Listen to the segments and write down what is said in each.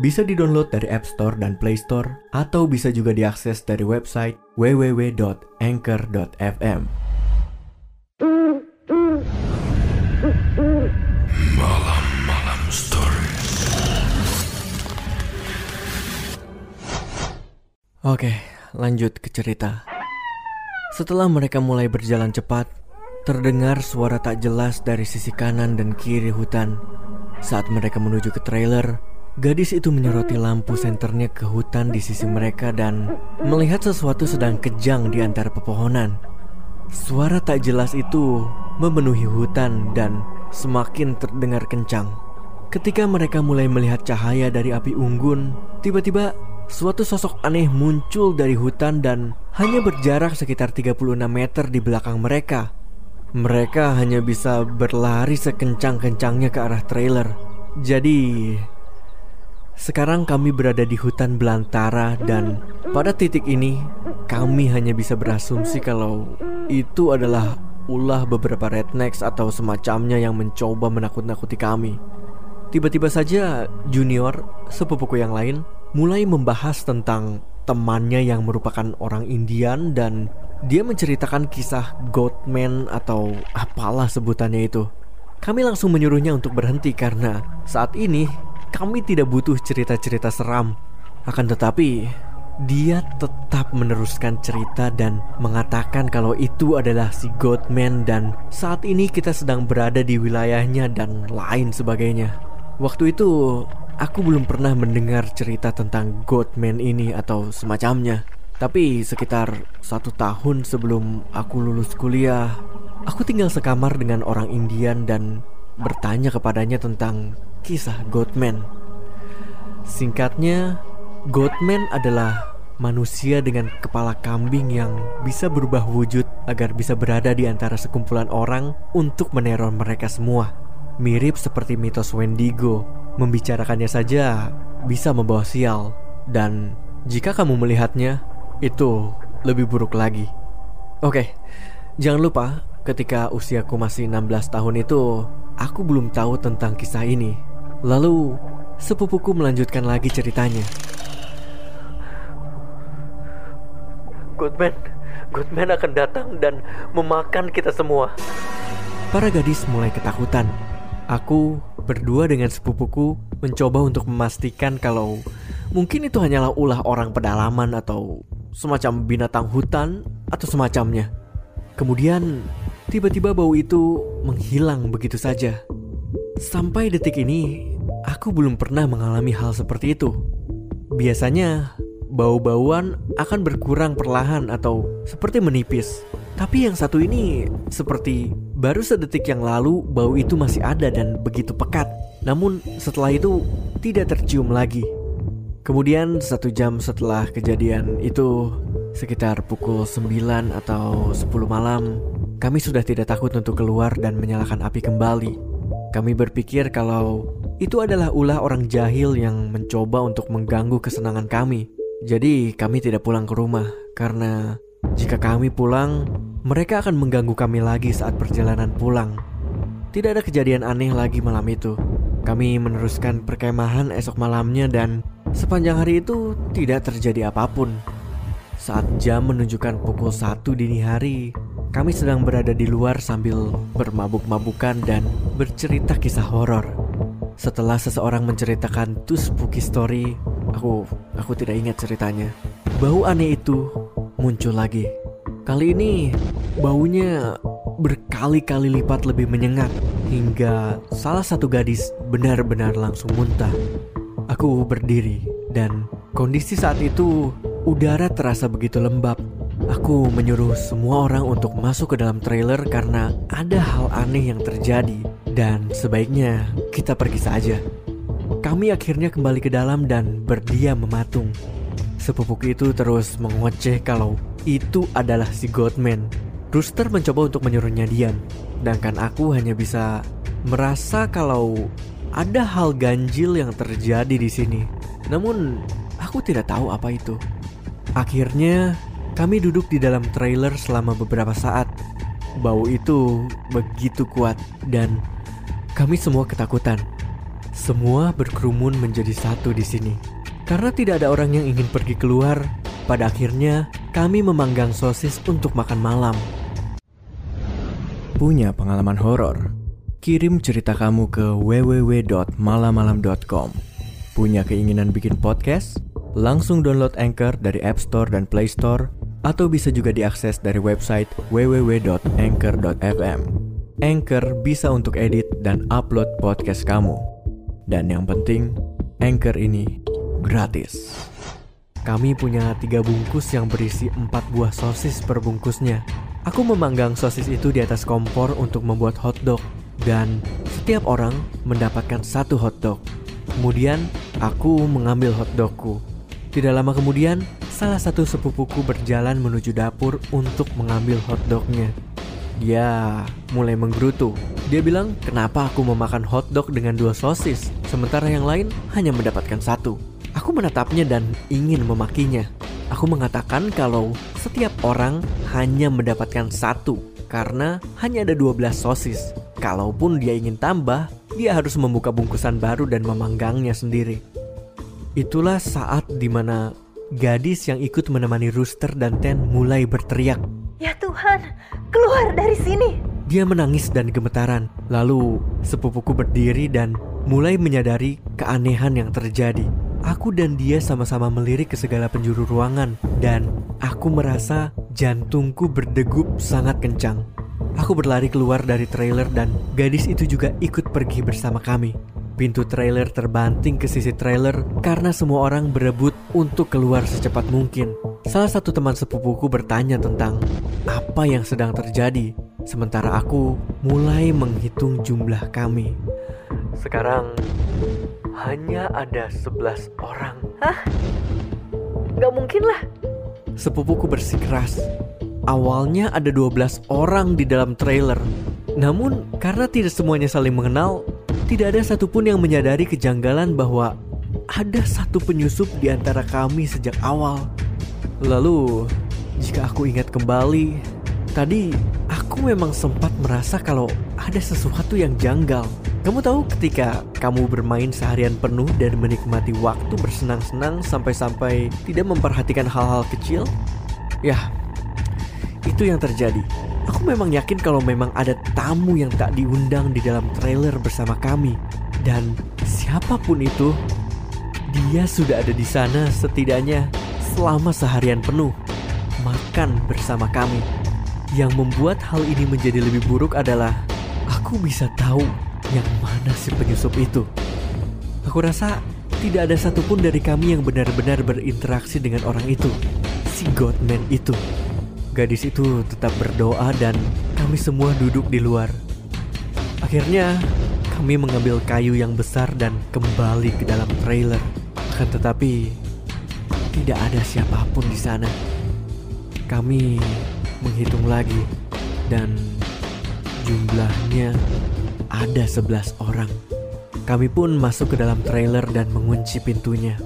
Bisa di-download dari App Store dan Play Store, atau bisa juga diakses dari website www.anchor.fm. Malam Malam Stories. Oke, lanjut ke cerita. Setelah mereka mulai berjalan cepat, terdengar suara tak jelas dari sisi kanan dan kiri hutan. Saat mereka menuju ke trailer, gadis itu menyoroti lampu senternya ke hutan di sisi mereka dan melihat sesuatu sedang kejang di antara pepohonan. Suara tak jelas itu memenuhi hutan dan semakin terdengar kencang. Ketika mereka mulai melihat cahaya dari api unggun, tiba-tiba suatu sosok aneh muncul dari hutan dan hanya berjarak sekitar 36 meter di belakang mereka. Mereka hanya bisa berlari sekencang-kencangnya ke arah trailer. Jadi, sekarang kami berada di hutan Belantara dan pada titik ini kami hanya bisa berasumsi kalau itu adalah ulah beberapa rednecks atau semacamnya yang mencoba menakut-nakuti kami. Tiba-tiba saja Junior, sepupuku yang lain, mulai membahas tentang temannya yang merupakan orang Indian dan dia menceritakan kisah Godman atau apalah sebutannya itu. Kami langsung menyuruhnya untuk berhenti karena saat ini kami tidak butuh cerita-cerita seram. Akan tetapi, dia tetap meneruskan cerita dan mengatakan kalau itu adalah si Godman dan saat ini kita sedang berada di wilayahnya dan lain sebagainya. Waktu itu, aku belum pernah mendengar cerita tentang Godman ini atau semacamnya. Tapi sekitar 1 tahun sebelum aku lulus kuliah, aku tinggal sekamar dengan orang Indian dan bertanya kepadanya tentang kisah Godman. Singkatnya, Godman adalah manusia dengan kepala kambing yang bisa berubah wujud agar bisa berada di antara sekumpulan orang untuk meneror mereka semua. Mirip seperti mitos Wendigo, membicarakannya saja bisa membawa sial. Dan jika kamu melihatnya, itu lebih buruk lagi. Oke, jangan lupa ketika usiaku masih 16 tahun itu, aku belum tahu tentang kisah ini. Lalu sepupuku melanjutkan lagi ceritanya. Godman akan datang dan memakan kita semua. Para gadis mulai ketakutan. Aku berdua dengan sepupuku mencoba untuk memastikan kalau mungkin itu hanyalah ulah orang pedalaman atau semacam binatang hutan atau semacamnya. Kemudian tiba-tiba bau itu menghilang begitu saja. Sampai detik ini, aku belum pernah mengalami hal seperti itu. Biasanya, bau-bauan akan berkurang perlahan atau seperti menipis. Tapi yang satu ini seperti baru sedetik yang lalu bau itu masih ada dan begitu pekat. Namun setelah itu tidak tercium lagi. Kemudian 1 jam setelah kejadian itu, sekitar pukul 9 atau 10 malam, kami sudah tidak takut untuk keluar dan menyalakan api kembali. Kami berpikir kalau itu adalah ulah orang jahil yang mencoba untuk mengganggu kesenangan kami. Jadi kami tidak pulang ke rumah karena jika kami pulang, mereka akan mengganggu kami lagi saat perjalanan pulang. Tidak ada kejadian aneh lagi malam itu. Kami meneruskan perkemahan esok malamnya dan sepanjang hari itu tidak terjadi apapun. Saat jam menunjukkan pukul 1 dini hari, kami sedang berada di luar sambil bermabuk-mabukan dan bercerita kisah horor. Setelah seseorang menceritakan too spooky story, aku tidak ingat ceritanya. Bau aneh itu muncul lagi. Kali ini baunya berkali-kali lipat lebih menyengat hingga salah satu gadis benar-benar langsung muntah. Aku berdiri dan kondisi saat itu udara terasa begitu lembab. Aku menyuruh semua orang untuk masuk ke dalam trailer karena ada hal aneh yang terjadi dan sebaiknya kita pergi saja. Kami akhirnya kembali ke dalam dan berdiam mematung. Sepupuk itu terus mengoceh kalau itu adalah si Godman. Rooster mencoba untuk menyuruhnya diam, sedangkan aku hanya bisa merasa kalau ada hal ganjil yang terjadi di sini. Namun aku tidak tahu apa itu. Akhirnya kami duduk di dalam trailer selama beberapa saat. Bau itu begitu kuat dan kami semua ketakutan. Semua berkerumun menjadi satu di sini. Karena tidak ada orang yang ingin pergi keluar, pada akhirnya kami memanggang sosis untuk makan malam. Punya pengalaman horor? Kirim cerita kamu ke www.malamalam.com. Punya keinginan bikin podcast? Langsung download Anchor dari App Store dan Play Store, atau bisa juga diakses dari website www.anchor.fm. Anchor bisa untuk edit dan upload podcast kamu. Dan yang penting, Anchor ini gratis. Kami punya 3 bungkus yang berisi 4 buah sosis per bungkusnya. Aku memanggang sosis itu di atas kompor untuk membuat hotdog, dan setiap orang mendapatkan 1 hotdog. Kemudian aku mengambil hotdogku. Tidak lama kemudian, salah satu sepupuku berjalan menuju dapur untuk mengambil hotdognya. Dia mulai menggerutu. Dia bilang, "Kenapa aku memakan hotdog dengan 2 sosis, sementara yang lain hanya mendapatkan 1?" Aku menatapnya dan ingin memakinya. Aku mengatakan kalau setiap orang hanya mendapatkan 1 karena hanya ada 12 sosis. Kalaupun dia ingin tambah, dia harus membuka bungkusan baru dan memanggangnya sendiri. Itulah saat dimana gadis yang ikut menemani Rooster dan Ten mulai berteriak, "Ya Tuhan, keluar dari sini!" Dia menangis dan gemetaran. Lalu sepupuku berdiri dan mulai menyadari keanehan yang terjadi. Aku dan dia sama-sama melirik ke segala penjuru ruangan, dan aku merasa jantungku berdegup sangat kencang. Aku berlari keluar dari trailer dan gadis itu juga ikut pergi bersama kami. Pintu trailer terbanting ke sisi trailer karena semua orang berebut untuk keluar secepat mungkin. Salah satu teman sepupuku bertanya tentang apa yang sedang terjadi, sementara aku mulai menghitung jumlah kami. Sekarang hanya ada 11 orang. Hah? Gak mungkin lah. Sepupuku bersikeras. Awalnya ada 12 orang di dalam trailer. Namun karena tidak semuanya saling mengenal, tidak ada satupun yang menyadari kejanggalan bahwa ada satu penyusup di antara kami sejak awal. Lalu jika aku ingat kembali, tadi aku memang sempat merasa kalau ada sesuatu yang janggal. Kamu tahu ketika kamu bermain seharian penuh dan menikmati waktu bersenang-senang sampai-sampai tidak memperhatikan hal-hal kecil? Yah, itu yang terjadi. Aku memang yakin kalau memang ada tamu yang tak diundang di dalam trailer bersama kami. Dan siapapun itu, dia sudah ada di sana setidaknya selama seharian penuh, makan bersama kami. Yang membuat hal ini menjadi lebih buruk adalah aku bisa tahu yang mana si penyusup itu. Aku rasa tidak ada satupun dari kami yang benar-benar berinteraksi dengan orang itu, si Godman itu. Gadis itu tetap berdoa dan kami semua duduk di luar. Akhirnya kami mengambil kayu yang besar dan kembali ke dalam trailer. Akan tetapi tidak ada siapapun di sana. Kami menghitung lagi dan jumlahnya ada 11 orang. Kami pun masuk ke dalam trailer dan mengunci pintunya.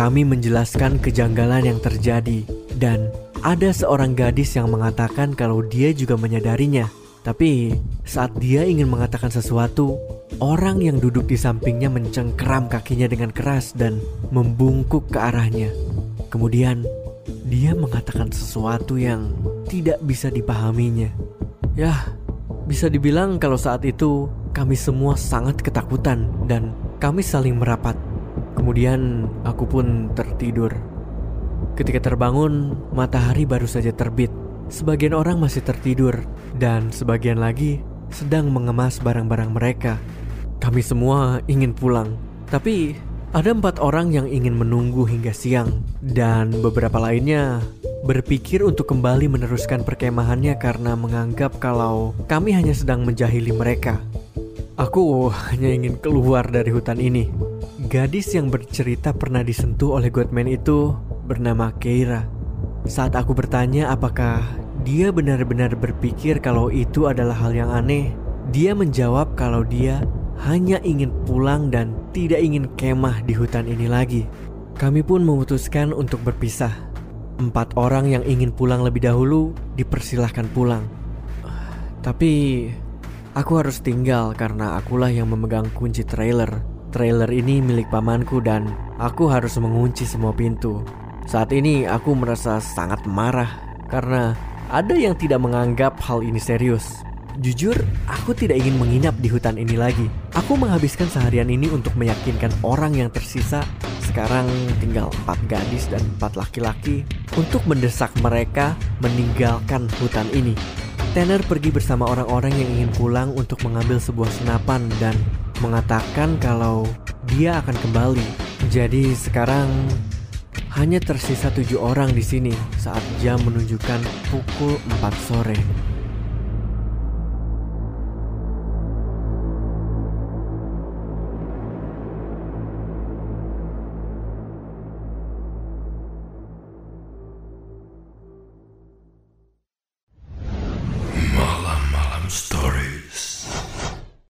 Kami menjelaskan kejanggalan yang terjadi, dan ada seorang gadis yang mengatakan kalau dia juga menyadarinya. Tapi saat dia ingin mengatakan sesuatu, orang yang duduk di sampingnya mencengkeram kakinya dengan keras dan membungkuk ke arahnya. Kemudian dia mengatakan sesuatu yang tidak bisa dipahaminya. Yah, bisa dibilang kalau saat itu kami semua sangat ketakutan dan kami saling merapat. Kemudian aku pun tertidur. Ketika terbangun, matahari baru saja terbit. Sebagian orang masih tertidur dan sebagian lagi sedang mengemas barang-barang mereka. Kami semua ingin pulang, tapi ada 4 orang yang ingin menunggu hingga siang, dan beberapa lainnya berpikir untuk kembali meneruskan perkemahannya karena menganggap kalau kami hanya sedang menjahili mereka. Aku hanya ingin keluar dari hutan ini. Gadis yang bercerita pernah disentuh oleh Godman itu bernama Keira. Saat aku bertanya apakah dia benar-benar berpikir kalau itu adalah hal yang aneh, dia menjawab kalau dia hanya ingin pulang dan tidak ingin kemah di hutan ini lagi. Kami pun memutuskan untuk berpisah. 4 orang yang ingin pulang lebih dahulu dipersilahkan pulang. Tapi aku harus tinggal karena akulah yang memegang kunci trailer. Trailer ini milik pamanku dan aku harus mengunci semua pintu. Saat ini aku merasa sangat marah karena ada yang tidak menganggap hal ini serius. Jujur, aku tidak ingin menginap di hutan ini lagi. Aku menghabiskan seharian ini untuk meyakinkan orang yang tersisa. Sekarang tinggal 4 gadis dan 4 laki-laki untuk mendesak mereka meninggalkan hutan ini. Tanner pergi bersama orang-orang yang ingin pulang untuk mengambil sebuah senapan dan mengatakan kalau dia akan kembali. Jadi sekarang hanya tersisa 7 orang di sini saat jam menunjukkan pukul 4 sore. Malam Malam Stories.